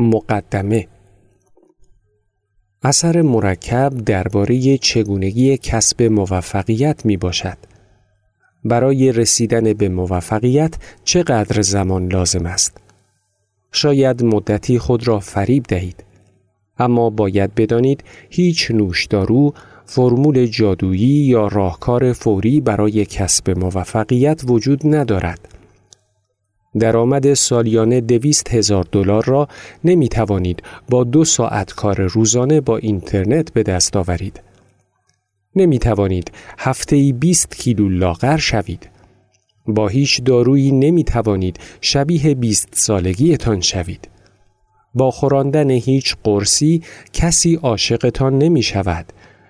مقدمه اثر مرکب درباره چگونگی کسب موفقیت می باشد. برای رسیدن به موفقیت چقدر زمان لازم است؟ شاید مدتی خود را فریب دهید، اما باید بدانید هیچ نوشدارو، فرمول جادویی یا راهکار فوری برای کسب موفقیت وجود ندارد. درآمد سالیانه $200,000 را نمی توانید با 2 ساعت کار روزانه با اینترنت به دست آورید. نمی توانید هفته‌ای 20 کیلو لاغر شوید. با هیچ دارویی نمی توانید شبیه 20 سالگی‌تان شوید. با خوراندن هیچ قرصی کسی عاشقتان نمی شود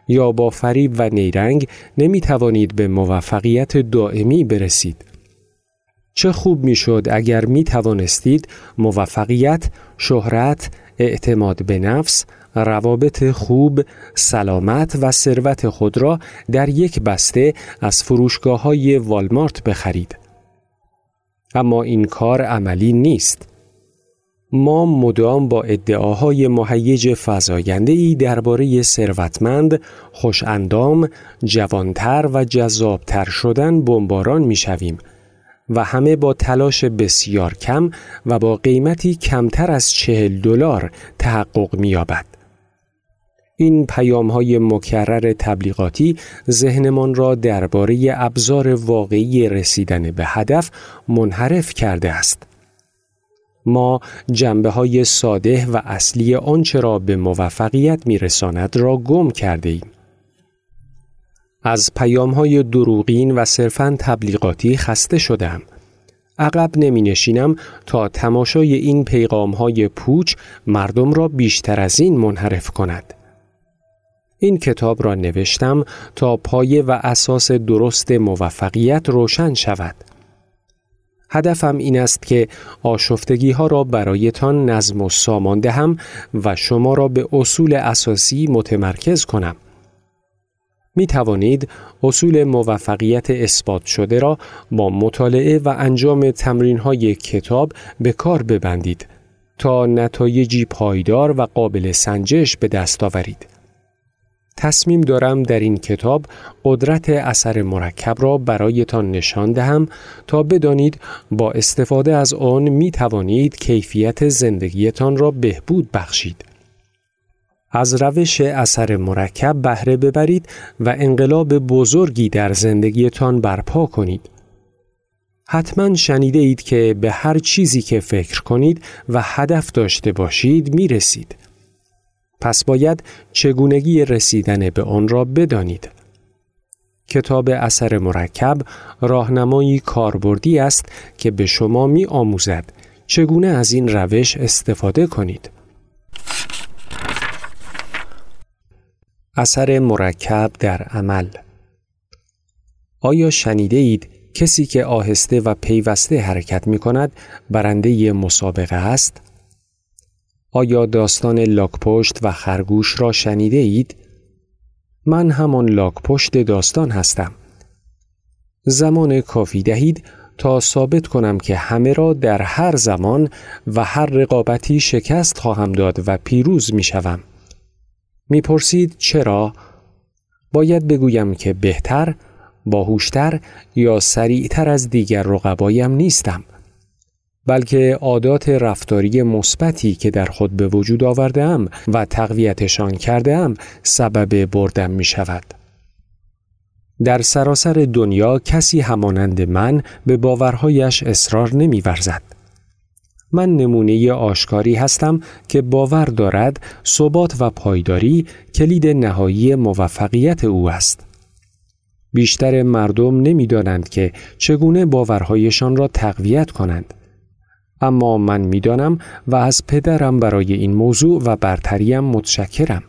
یا با فریب و نیرنگ نمی توانید به موفقیت دائمی برسید. چه خوب می شد اگر می توانستید موفقیت، شهرت، اعتماد به نفس، روابط خوب، سلامت و ثروت خود را در یک بسته از فروشگاه‌های والمارت بخرید. اما این کار عملی نیست. ما مدام با ادعاهای مهیج فزاینده‌ای درباره ثروتمند، خوش‌اندام، جوانتر و جذابتر شدن بمباران می‌شویم و همه با تلاش بسیار کم و با قیمتی کمتر از $40 تحقق می‌یابد. این پیام‌های مکرر تبلیغاتی ذهنمان را درباره ابزار واقعی رسیدن به هدف منحرف کرده است. ما جنبه‌های ساده و اصلی آنچه را به موفقیت می‌رساند را گم کرده ایم. از پیام‌های دروغین و صرفاً تبلیغاتی خسته شدم. عقب نمی‌نشینم تا تماشای این پیغام‌های پوچ مردم را بیشتر از این منحرف کند. این کتاب را نوشتم تا پایه و اساس درست موفقیت روشن شود. هدفم این است که آشفتگی‌ها را برایتان نظم و سامان دهم و شما را به اصول اساسی متمرکز کنم. می توانید اصول موفقیت اثبات شده را با مطالعه و انجام تمرین‌های کتاب به کار ببندید تا نتایجی پایدار و قابل سنجش به دست آورید. تصمیم دارم در این کتاب قدرت اثر مرکب را برایتان نشان دهم تا بدانید با استفاده از آن می توانید کیفیت زندگیتان را بهبود بخشید. از روش اثر مرکب بهره ببرید و انقلاب بزرگی در زندگیتان برپا کنید. حتما شنیده اید که به هر چیزی که فکر کنید و هدف داشته باشید می رسید. پس باید چگونگی رسیدن به آن را بدانید. کتاب اثر مرکب راهنمایی کاربردی است که به شما می آموزد چگونه از این روش استفاده کنید. اثر مرکب در عمل. آیا شنیده اید کسی که آهسته و پیوسته حرکت می کند برنده مسابقه است؟ آیا داستان لاک‌پشت و خرگوش را شنیده اید؟ من همان لاک‌پشت داستان هستم. زمان کافی دهید تا ثابت کنم که همه را در هر زمان و هر رقابتی شکست خواهم داد و پیروز می شوم. می پرسید چرا؟ باید بگویم که بهتر، باهوشتر یا سریعتر از دیگر رقبایم نیستم، بلکه عادات رفتاری مثبتی که در خود به وجود آورده‌ام و تقویتشان کرده‌ام سبب بردم می شود. در سراسر دنیا کسی همانند من به باورهایش اصرار نمی ورزد. من نمونه آشکاری هستم که باور دارد ثبات و پایداری کلید نهایی موفقیت او است. بیشتر مردم نمی دانند که چگونه باورهایشان را تقویت کنند. اما من می دانم و از پدرم برای این موضوع و برتریم متشکرم.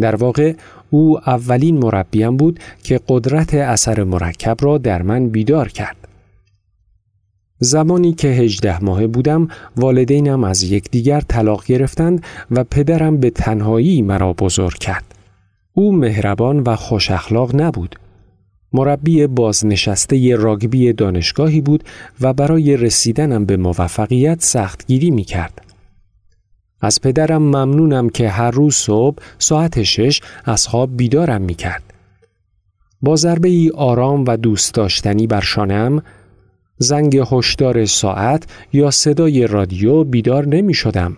در واقع او اولین مربیم بود که قدرت اثر مرکب را در من بیدار کرد. زمانی که 18 ماهه بودم والدینم از یکدیگر طلاق گرفتند و پدرم به تنهایی مرا بزرگ کرد. او مهربان و خوش اخلاق نبود. مربی بازنشسته راگبی دانشگاهی بود و برای رسیدنم به موفقیت سختگیری می کرد. از پدرم ممنونم که هر روز صبح ساعت 6 از خواب بیدارم می کرد. با ضربه ای آرام و دوست داشتنی بر شانم، زنگ هشدار ساعت یا صدای رادیو بیدار نمی شدم،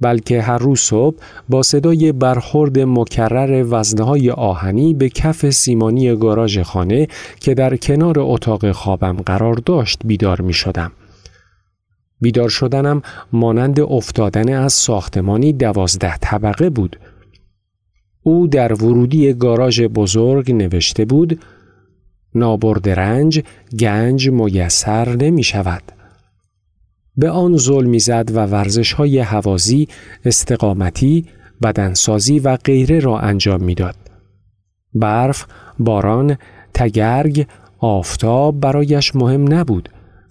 بلکه هر روز صبح با صدای برخورد مکرر وزنه‌های آهنی به کف سیمانی گاراژ خانه که در کنار اتاق خوابم قرار داشت بیدار می شدم. بیدار شدنم مانند افتادن از ساختمانی 12 طبقه بود. او در ورودی گاراژ بزرگ نوشته بود: نابرده رنج، گنج میسر نمی شود. به آن ظلمی زد و ورزش‌های هوازی، استقامتی، بدنسازی و غیره را انجام می‌داد. برف، باران، تگرگ، آفتاب برایش مهم نبود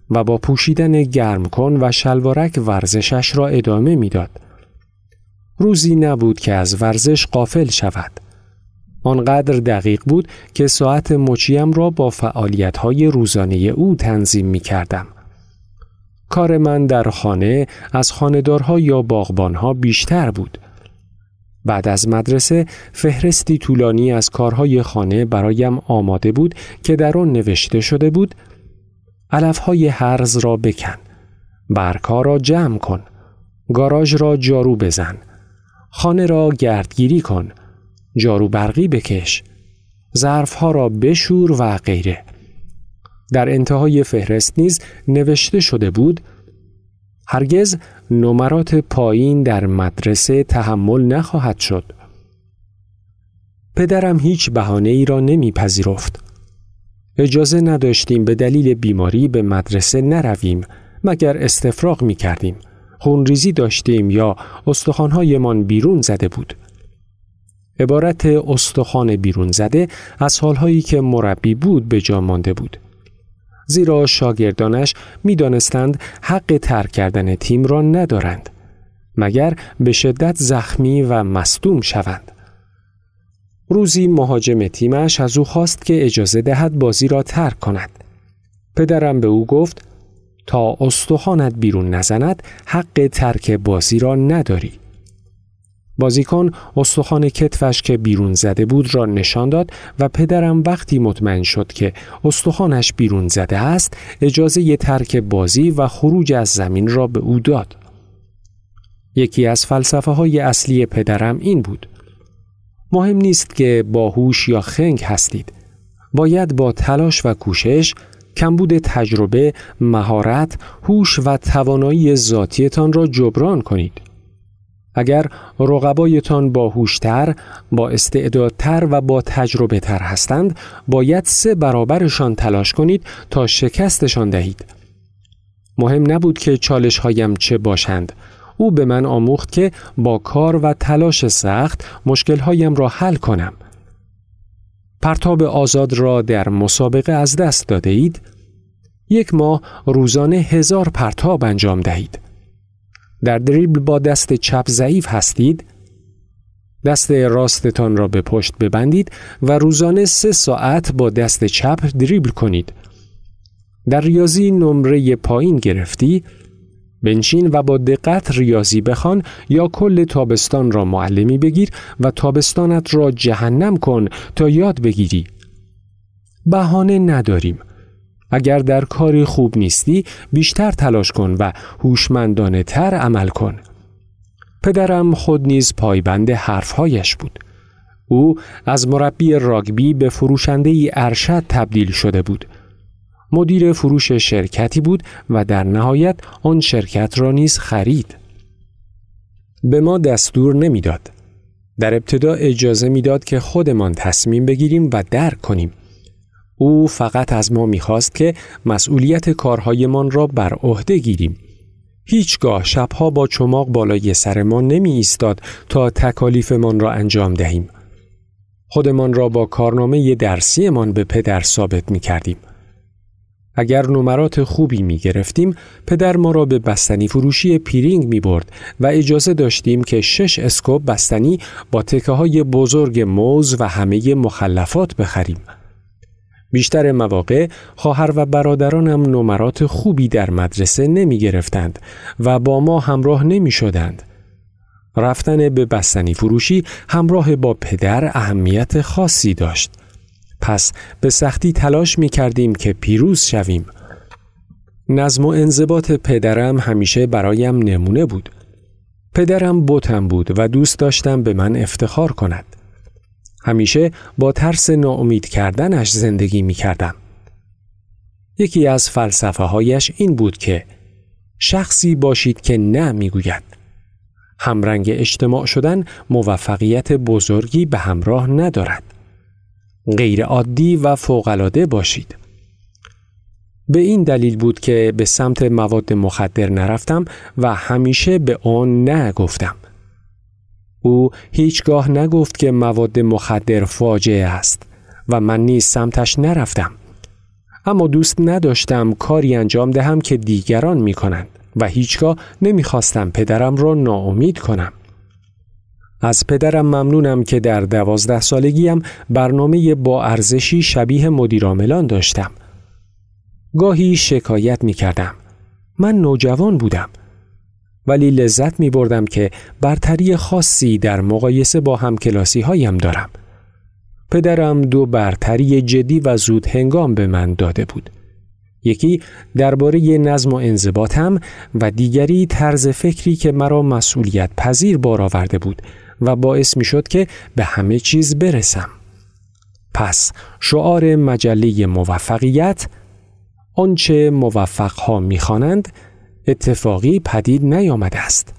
و با پوشیدن گرمکن و شلوارک ورزشش را ادامه می‌داد. روزی نبود که از ورزش غافل شود. آنقدر دقیق بود که ساعت مچیم را با فعالیت‌های روزانه او تنظیم می‌کردم. کار من در خانه از خانه‌دارها یا باغبانها بیشتر بود. بعد از مدرسه فهرستی طولانی از کارهای خانه برایم آماده بود که در آن نوشته شده بود: علفهای هرز را بکن، برگ‌ها را جمع کن، گاراژ را جارو بزن، خانه را گردگیری کن، جارو برقی بکش، ظرفها را بشور و غیره. در انتهای فهرست نیز نوشته شده بود: هرگز نمرات پایین در مدرسه تحمل نخواهد شد. پدرم هیچ بهانه ای را نمیپذیرفت. اجازه نداشتیم به دلیل بیماری به مدرسه نرویم، مگر استفراغ میکردیم، خونریزی داشتیم یا استخوان‌هایمان بیرون زده بود. عبارت استخوان بیرون زده از حالهایی که مربی بود به جا مانده بود، زیرا شاگردانش می دانستند حق ترک کردن تیم را ندارند مگر به شدت زخمی و مصدوم شوند. روزی مهاجم تیمش از او خواست که اجازه دهد بازی را ترک کند. پدرم به او گفت: تا استخوانت بیرون نزند حق ترک بازی را نداری. بازیکن استخوان کتفش که بیرون زده بود را نشان داد و پدرم وقتی مطمئن شد که استخوانش بیرون زده است اجازه ی ترک بازی و خروج از زمین را به او داد. یکی از فلسفه های اصلی پدرم این بود: مهم نیست که باهوش یا خنگ هستید، باید با تلاش و کوشش کمبود تجربه، مهارت، هوش و توانایی ذاتیتان را جبران کنید. اگر رقبایتان باهوشتر، با استعدادتر و با تجربه تر هستند، باید 3 برابرشان تلاش کنید تا شکستشان دهید. مهم نبود که چالش هایم چه باشند. او به من آموخت که با کار و تلاش سخت مشکل هایم را حل کنم. پرتاب آزاد را در مسابقه از دست داده اید؟ 1 ماه روزانه 1000 پرتاب انجام دهید. در دریبل با دست چپ ضعیف هستید؟ دست راستتان را به پشت ببندید و روزانه 3 ساعت با دست چپ دریبل کنید. در ریاضی نمره پایین گرفتی؟ بنشین و با دقت ریاضی بخوان یا کل تابستان را معلمی بگیر و تابستانت را جهنم کن تا یاد بگیری. بهانه نداریم. اگر در کاری خوب نیستی بیشتر تلاش کن و هوشمندانه تر عمل کن. پدرم خود نیز پایبند حرفهایش بود. او از مربی راگبی به فروشنده‌ای ارشد تبدیل شده بود. مدیر فروش شرکتی بود و در نهایت آن شرکت را نیز خرید. به ما دستور نمیداد. در ابتدا اجازه میداد که خودمان تصمیم بگیریم و درک کنیم. او فقط از ما می‌خواست که مسئولیت کارهایمان را بر عهده گیریم. هیچگاه شب‌ها با چماق بالای سرمان نمی‌ایستاد تا تکالیفمان را انجام دهیم. خودمان را با کارنامه درسیمان به پدر ثابت می‌کردیم. اگر نمرات خوبی می‌گرفتیم، پدر ما را به بستنی فروشی پیرینگ می‌برد و اجازه داشتیم که 6 اسکوپ بستنی با تکه‌های بزرگ موز و همه مخلفات بخریم. بیشتر مواقع خواهر و برادرانم نمرات خوبی در مدرسه نمی گرفتند و با ما همراه نمی شدند رفتن به بستنی فروشی همراه با پدر اهمیت خاصی داشت. پس به سختی تلاش می کردیم که پیروز شویم. نظم و انضباط پدرم همیشه برایم نمونه بود. پدرم بتم بود و دوست داشتم به من افتخار کند. همیشه با ترس ناامید کردنش زندگی می کردم. یکی از فلسفه هایش این بود که شخصی باشید که نه می گوید. همرنگ اجتماع شدن موفقیت بزرگی به همراه ندارد. غیر عادی و فوق‌العاده باشید. به این دلیل بود که به سمت مواد مخدر نرفتم و همیشه به آن نگفتم. او هیچگاه نگفت که مواد مخدر فاجعه است و من نیز سمتش نرفتم. اما دوست نداشتم کاری انجام دهم که دیگران می کنند و هیچگاه نمیخواستم پدرم را ناامید کنم. از پدرم ممنونم که در 12 سالگیم برنامه با ارزشی شبیه مدیرعاملان داشتم. گاهی شکایت می کردم. من نوجوان بودم. ولی لذت می بردم که برتری خاصی در مقایسه با همکلاسی هایم دارم. پدرم 2 برتری جدی و زود هنگام به من داده بود. یکی درباره نظم و انضباطم و دیگری طرز فکری که مرا مسئولیت پذیر بار آورده بود و باعث می شد که به همه چیز برسم. پس شعار مجله موفقیت، آنچه موفقها می خوانند، اتفاقی پدید نیامده است.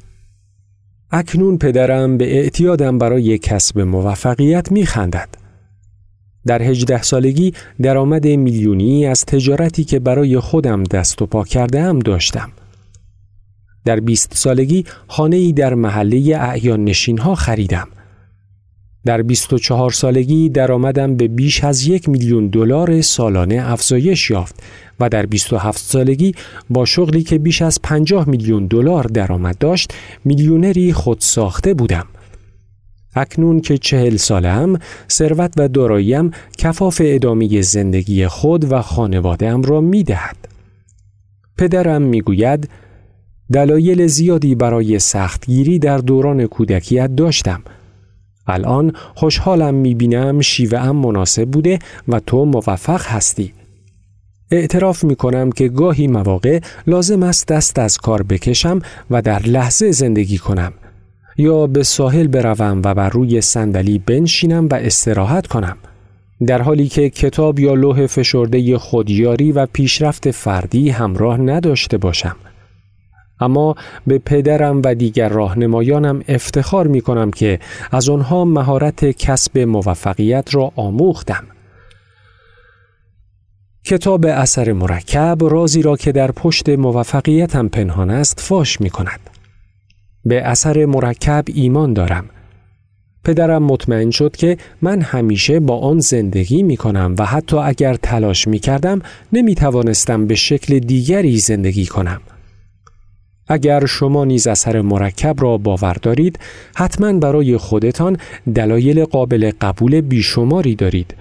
اکنون پدرم به اعتیادم برای کسب موفقیت می خندد. در 18 سالگی درآمد میلیونی از تجارتی که برای خودم دست و پا کرده‌ام داشتم. در 20 سالگی خانه‌ای در محله اعیان نشین‌ها خریدم. در 24 سالگی درآمدم به بیش از $1 میلیون سالانه افزایش یافت و در 27 سالگی با شغلی که بیش از $50 میلیون درآمد داشت، میلیونری خود ساخته بودم. اکنون که 40 ساله‌ام، ثروت و داراییم کفاف ادامه زندگی خود و خانواده‌ام را می‌دهد. پدرم می‌گوید دلایل زیادی برای سختگیری در دوران کودکیت داشتم. الان خوشحالم می‌بینم شیوه‌ام مناسب بوده و تو موفق هستی. اعتراف می‌کنم که گاهی مواقع لازم است دست از کار بکشم و در لحظه زندگی کنم. یا به ساحل بروم و بر روی صندلی بنشینم و استراحت کنم، در حالی که کتاب یا لوح فشرده خودیاری و پیشرفت فردی همراه نداشته باشم. اما به پدرم و دیگر راهنمایانم افتخار می کنم که از آنها مهارت کسب موفقیت را آموختم. کتاب اثر مرکب رازی را که در پشت موفقیتم پنهان است فاش می کند. به اثر مرکب ایمان دارم. پدرم مطمئن شد که من همیشه با آن زندگی می کنم و حتی اگر تلاش می کردم نمی توانستم به شکل دیگری زندگی کنم. اگر شما نیز اثر مرکب را باور دارید، حتما برای خودتان دلایل قابل قبول بیشماری دارید.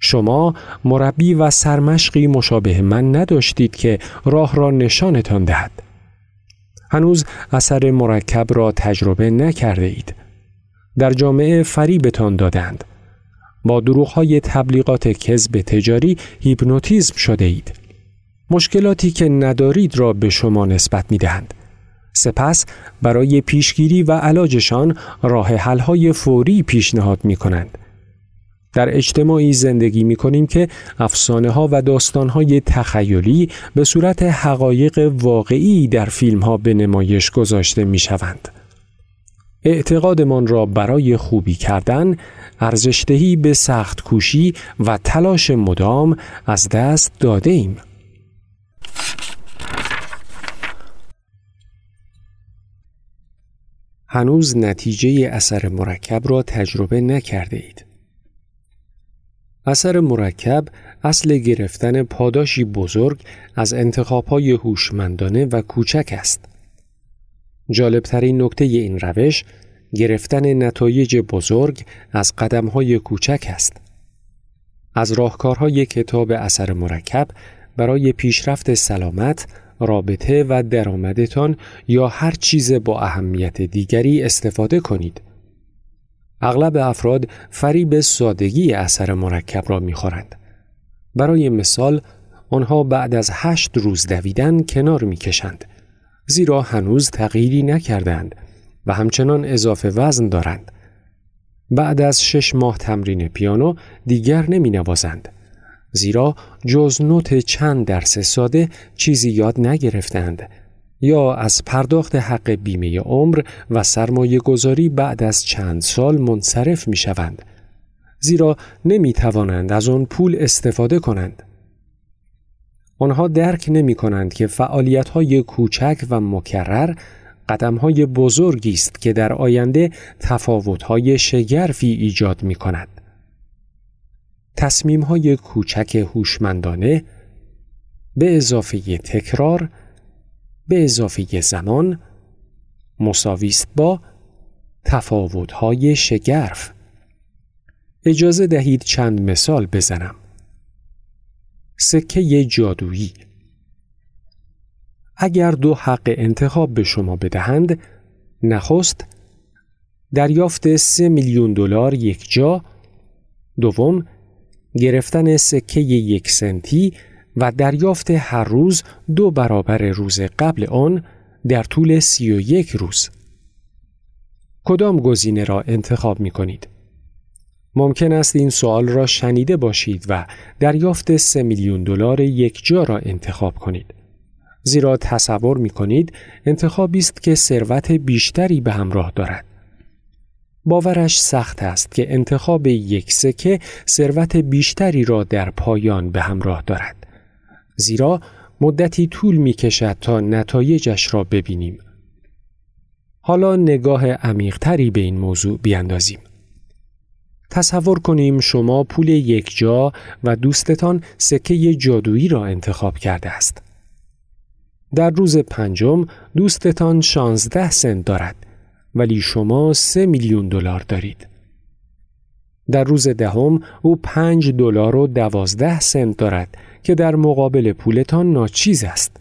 شما مربی و سرمشقی مشابه من نداشتید که راه را نشانتان دهد. هنوز اثر مرکب را تجربه نکرده اید. در جامعه فریبتان دادند. با دروغ‌های تبلیغات کذب تجاری هیپنوتیزم شده اید. مشکلاتی که ندارید را به شما نسبت می‌دهند. سپس برای پیشگیری و علاجشان راه حل‌های فوری پیشنهاد می‌کنند. در اجتماعی زندگی می‌کنیم که افسانه‌ها و داستان‌های تخیلی به صورت حقایق واقعی در فیلم‌ها به نمایش گذاشته می‌شوند. اعتقادمان را برای خوبی کردن، ارزش‌دهی به سخت کوشی و تلاش مدام از دست داده ایم. هنوز نتیجه اثر مرکب را تجربه نکرده اید. اثر مرکب اصل گرفتن پاداشی بزرگ از انتخاب‌های هوشمندانه و کوچک است. جالب‌ترین نکته این روش گرفتن نتایج بزرگ از قدم‌های کوچک است. از راهکارهای کتاب اثر مرکب برای پیشرفت سلامت، رابطه و درآمدتان یا هر چیز با اهمیت دیگری استفاده کنید. اغلب افراد فریب سادگی اثر مرکب را می‌خورند. برای مثال، آنها بعد از 8 روز دویدن کنار می‌کشند، زیرا هنوز تغییری نکردند و همچنان اضافه وزن دارند. بعد از 6 ماه تمرین پیانو دیگر نمی‌نوازند، زیرا جز نوت چند درس ساده چیزی یاد نگرفتند یا از پرداخت حق بیمه عمر و سرمایه گذاری بعد از چند سال منصرف می شوند، زیرا نمی توانند از آن پول استفاده کنند. آنها درک نمی کنند که فعالیت های کوچک و مکرر قدم های بزرگی است که در آینده تفاوت های شگرفی ایجاد می کند. تصمیم‌های کوچک هوشمندانه به اضافه تکرار به اضافه زمان مساوی است با تفاوت‌های شگرف. اجازه دهید چند مثال بزنم. سکه جادویی. اگر 2 حق انتخاب به شما بدهند، نخست دریافت $3 میلیون یک جا، دوم گرفتن سکه 1 سنتی و دریافت هر روز 2 برابر روز قبل آن در طول 31 روز. کدام گزینه را انتخاب می کنید؟ ممکن است این سوال را شنیده باشید و دریافت $3 میلیون یک جا را انتخاب کنید، زیرا تصور می کنید انتخابی است که ثروت بیشتری به همراه دارد. باورش سخت است که انتخاب یک سکه ثروت بیشتری را در پایان به همراه دارد، زیرا مدتی طول می‌کشد تا نتایجش را ببینیم. حالا نگاه عمیق‌تری به این موضوع بیاندازیم. تصور کنیم شما پول یک جا و دوستتان سکه جادویی را انتخاب کرده است. در روز 5 دوستتان 16 سنت دارد، ولی شما $3 میلیون دارید. در روز 10 او $5.12 دارد که در مقابل پولتان ناچیز است.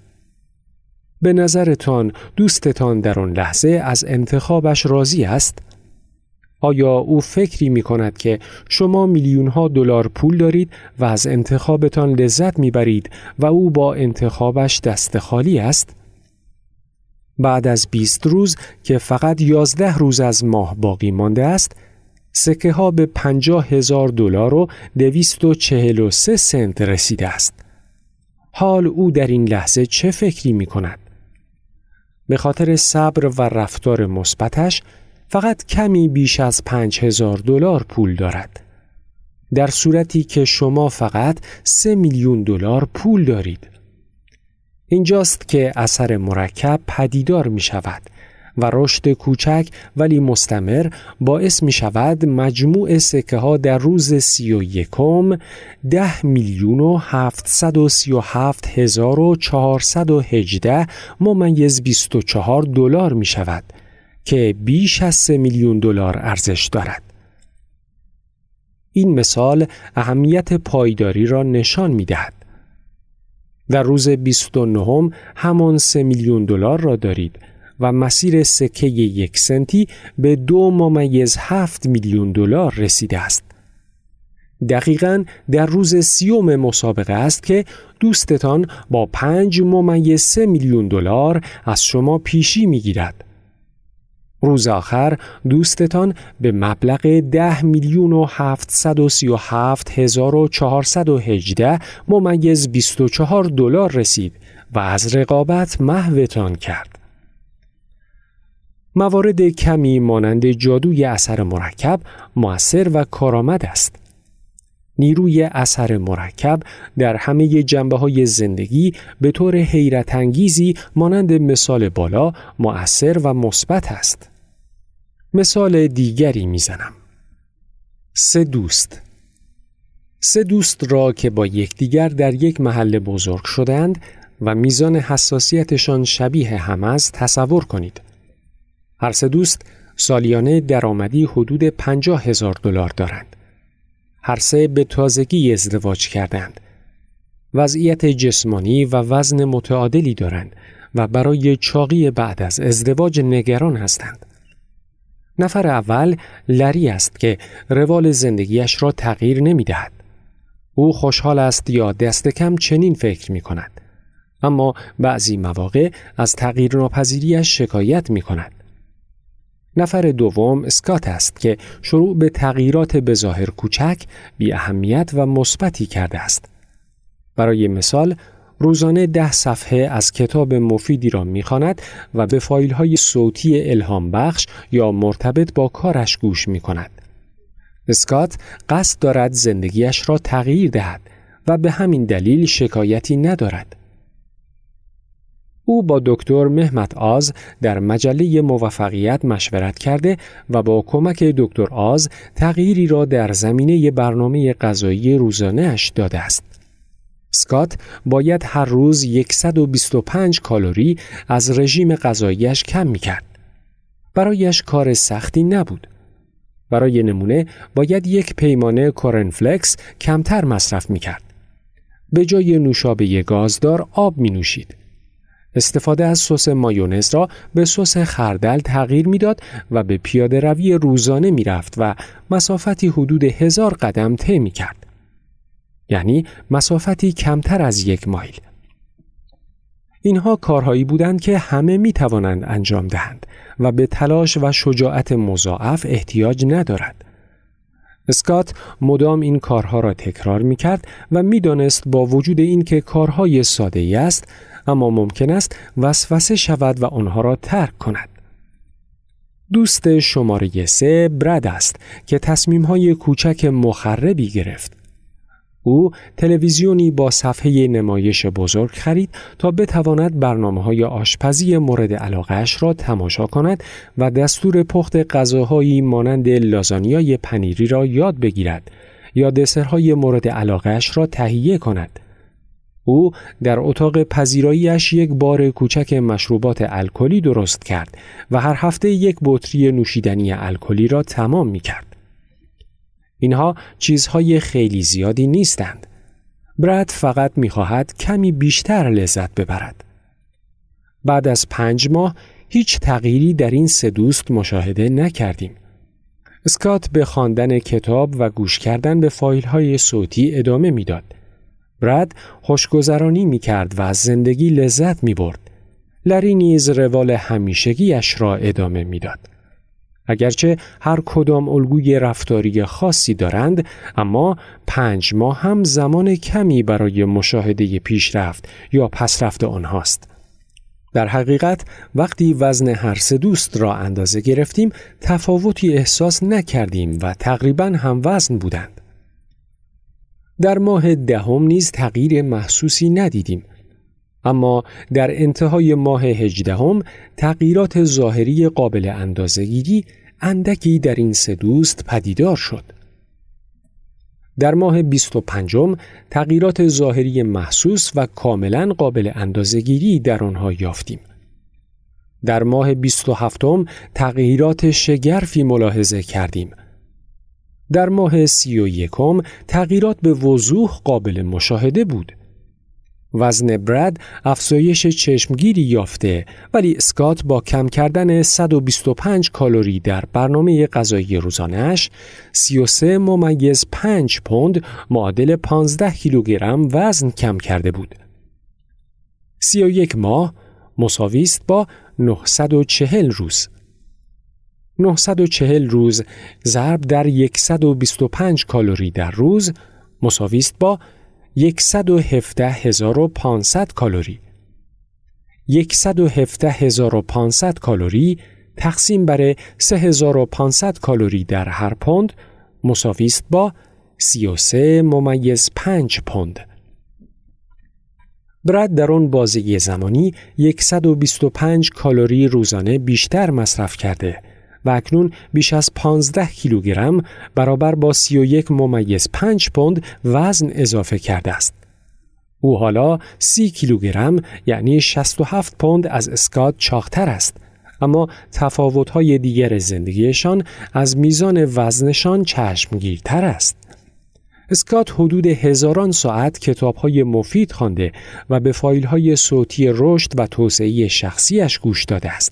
به نظرتان دوستتان در آن لحظه از انتخابش راضی است؟ آیا او فکری می کند که شما میلیونها دلار پول دارید و از انتخابتان لذت می برید و او با انتخابش دست خالی است؟ بعد از 20 روز که فقط 11 روز از ماه باقی مانده است، سکه ها به $50,000 و 243 سنت رسیده است. حال او در این لحظه چه فکری می کند؟ به خاطر صبر و رفتار مثبتش فقط کمی بیش از $5,000 پول دارد، در صورتی که شما فقط $3 میلیون پول دارید. اینجاست که اثر مرکب پدیدار می شود و رشد کوچک ولی مستمر باعث می شود مجموع سکه ها در روز 31 $10,737,418.24 می شود که بیش از $3 میلیون ارزش دارد. این مثال اهمیت پایداری را نشان می دهد. در روز 29 همان $3 میلیون را دارید و مسیر سکه 1 سنتی به $2.7 میلیون رسیده است. دقیقاً در روز 30 مسابقه است که دوستتان با $5.3 میلیون از شما پیشی می گیرد. روز آخر دوستتان به مبلغ $10,737,418.24 رسید و از رقابت محوتان کرد. موارد کمی مانند جادوی اثر مرکب مؤثر و کارآمد است. نیروی اثر مرکب در همه جنبه‌های زندگی به طور حیرت انگیزی مانند مثال بالا مؤثر و مثبت است. مثال دیگری میزنم. 3 دوست. 3 دوست را که با یکدیگر در یک محل بزرگ شدند و میزان حساسیتشان شبیه هم است تصور کنید. هر 3 دوست سالیانه درآمدی حدود $50,000 دارند. هر 3 به تازگی ازدواج کردند وضعیت جسمانی و وزن متعادلی دارند و برای چاقی بعد از ازدواج نگران هستند. نفر اول لری است که روال زندگیش را تغییر نمی دهد. او خوشحال است یا دست کم چنین فکر می کند. اما بعضی مواقع از تغییر ناپذیریش شکایت می کند. نفر دوم اسکات است که شروع به تغییرات به ظاهر کوچک، بی اهمیت و مثبتی کرده است. برای مثال، روزانه 10 صفحه از کتاب مفیدی را می‌خواند و به فایل‌های صوتی الهام بخش یا مرتبط با کارش گوش می‌کند. اسکات قصد دارد زندگیش را تغییر دهد و به همین دلیل شکایتی ندارد. او با دکتر مهمت آز در مجله موفقیت مشورت کرده و با کمک دکتر آز تغییری را در زمینه برنامه غذایی روزانه‌اش داده است. اسکات باید هر روز 125 کالری از رژیم غذاییش کم می‌کرد. برایش کار سختی نبود. برای نمونه باید 1 پیمانه کورنفلکس کمتر مصرف می‌کرد. به جای نوشابه گازدار آب می‌نوشید. استفاده از سس مایونز را به سس خردل تغییر می‌داد و به پیاده روی روزانه می‌رفت و مسافتی حدود 1000 قدم طی می‌کرد. یعنی مسافتی کمتر از 1 مایل. اینها کارهایی بودند که همه می توانند انجام دهند و به تلاش و شجاعت مضاعف احتیاج ندارد. اسکات مدام این کارها را تکرار می کرد و می دانست با وجود این که کارهای ساده‌ای است، اما ممکن است وسوسه شود و آنها را ترک کند. دوست شماره 3 برد است که تصمیم‌های کوچک مخربی گرفت. او تلویزیونی با صفحه نمایش بزرگ خرید تا بتواند برنامه‌های آشپزی مورد علاقه‌اش را تماشا کند و دستور پخت غذاهایی مانند لازانیای پنیری را یاد بگیرد یا دسرهای مورد علاقه‌اش را تهیه کند. او در اتاق پذیراییش 1 بار کوچک مشروبات الکلی درست کرد و هر هفته 1 بطری نوشیدنی الکلی را تمام می‌کرد. اینها چیزهای خیلی زیادی نیستند. برد فقط می‌خواهد کمی بیشتر لذت ببرد. بعد از 5 ماه هیچ تغییری در این 3 دوست مشاهده نکردیم. اسکات به خواندن کتاب و گوش کردن به فایل‌های صوتی ادامه می‌داد. برد خوشگذرانی می‌کرد و از زندگی لذت می‌برد. لری نیز روال همیشگیش را ادامه می‌داد. اگرچه هر کدام الگوی رفتاری خاصی دارند، اما 5 ماه هم زمان کمی برای مشاهده پیشرفت یا پسرفت آنهاست. در حقیقت وقتی وزن هر 3 دوست را اندازه گرفتیم، تفاوتی احساس نکردیم و تقریباً هم وزن بودند. در ماه 10 نیز تغییر محسوسی ندیدیم. اما در انتهای ماه 18 تغییرات ظاهری قابل اندازه‌گیری اندکی در این 3 دوست پدیدار شد. در ماه 25 تغییرات ظاهری محسوس و کاملاً قابل اندازه‌گیری در آنها یافتیم. در ماه 27 تغییرات شگرفی ملاحظه کردیم. در ماه 31 تغییرات به وضوح قابل مشاهده بود. وزن برد افزایش چشمگیری یافته، ولی اسکات با کم کردن 125 کالری در برنامه غذایی روزانه‌اش 33.5 پوند معادل 15 کیلوگرم وزن کم کرده بود. 31 ماه مساوی است با 940 روز. 940 روز ضرب در 125 کالری در روز مساوی است با 117,500 کالری. 117,500 کالری تقسیم بر 3,500 کالری در هر پوند مساوی است با 33.5 پوند. برد در آن بازه زمانی 125 کالری روزانه بیشتر مصرف کرده و اکنون بیش از 15 کیلوگرم برابر با 31.5 پوند وزن اضافه کرده است. او حالا 30 کیلوگرم یعنی 67 پوند از اسکات چاقتر است، اما تفاوت‌های دیگر زندگیشان از میزان وزنشان چشمگیرتر است. اسکات حدود هزاران ساعت کتاب‌های مفید خوانده و به فایل‌های صوتی رشد و توسعه شخصیش گوش داده است.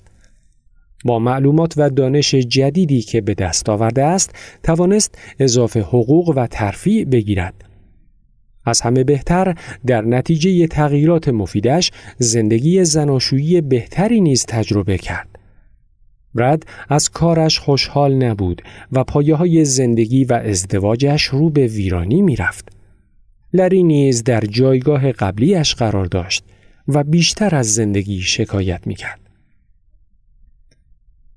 با معلومات و دانش جدیدی که به دست آورده است، توانست اضافه حقوق و ترفیع بگیرد. از همه بهتر، در نتیجه تغییرات مفیدش، زندگی زناشویی بهتری نیز تجربه کرد. برد از کارش خوشحال نبود و پایه‌های زندگی و ازدواجش رو به ویرانی می‌رفت. لری نیز در جایگاه قبلیش قرار داشت و بیشتر از زندگی شکایت می‌کرد.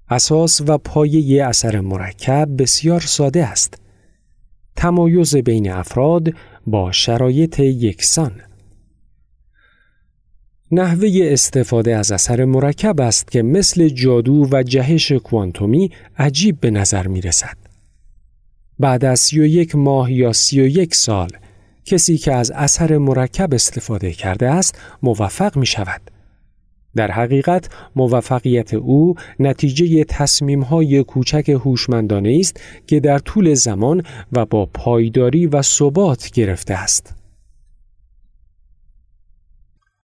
اساس و پایه اثر مرکب بسیار ساده است. تمایز بین افراد با شرایط یکسان. نحوه استفاده از اثر مرکب است که مثل جادو و جهش کوانتومی عجیب به نظر می رسد. بعد از 31 ماه یا 31 سال کسی که از اثر مرکب استفاده کرده است موفق می شود. در حقیقت موفقیت او نتیجه تصمیم‌های کوچک هوشمندانه است که در طول زمان و با پایداری و ثبات گرفته است.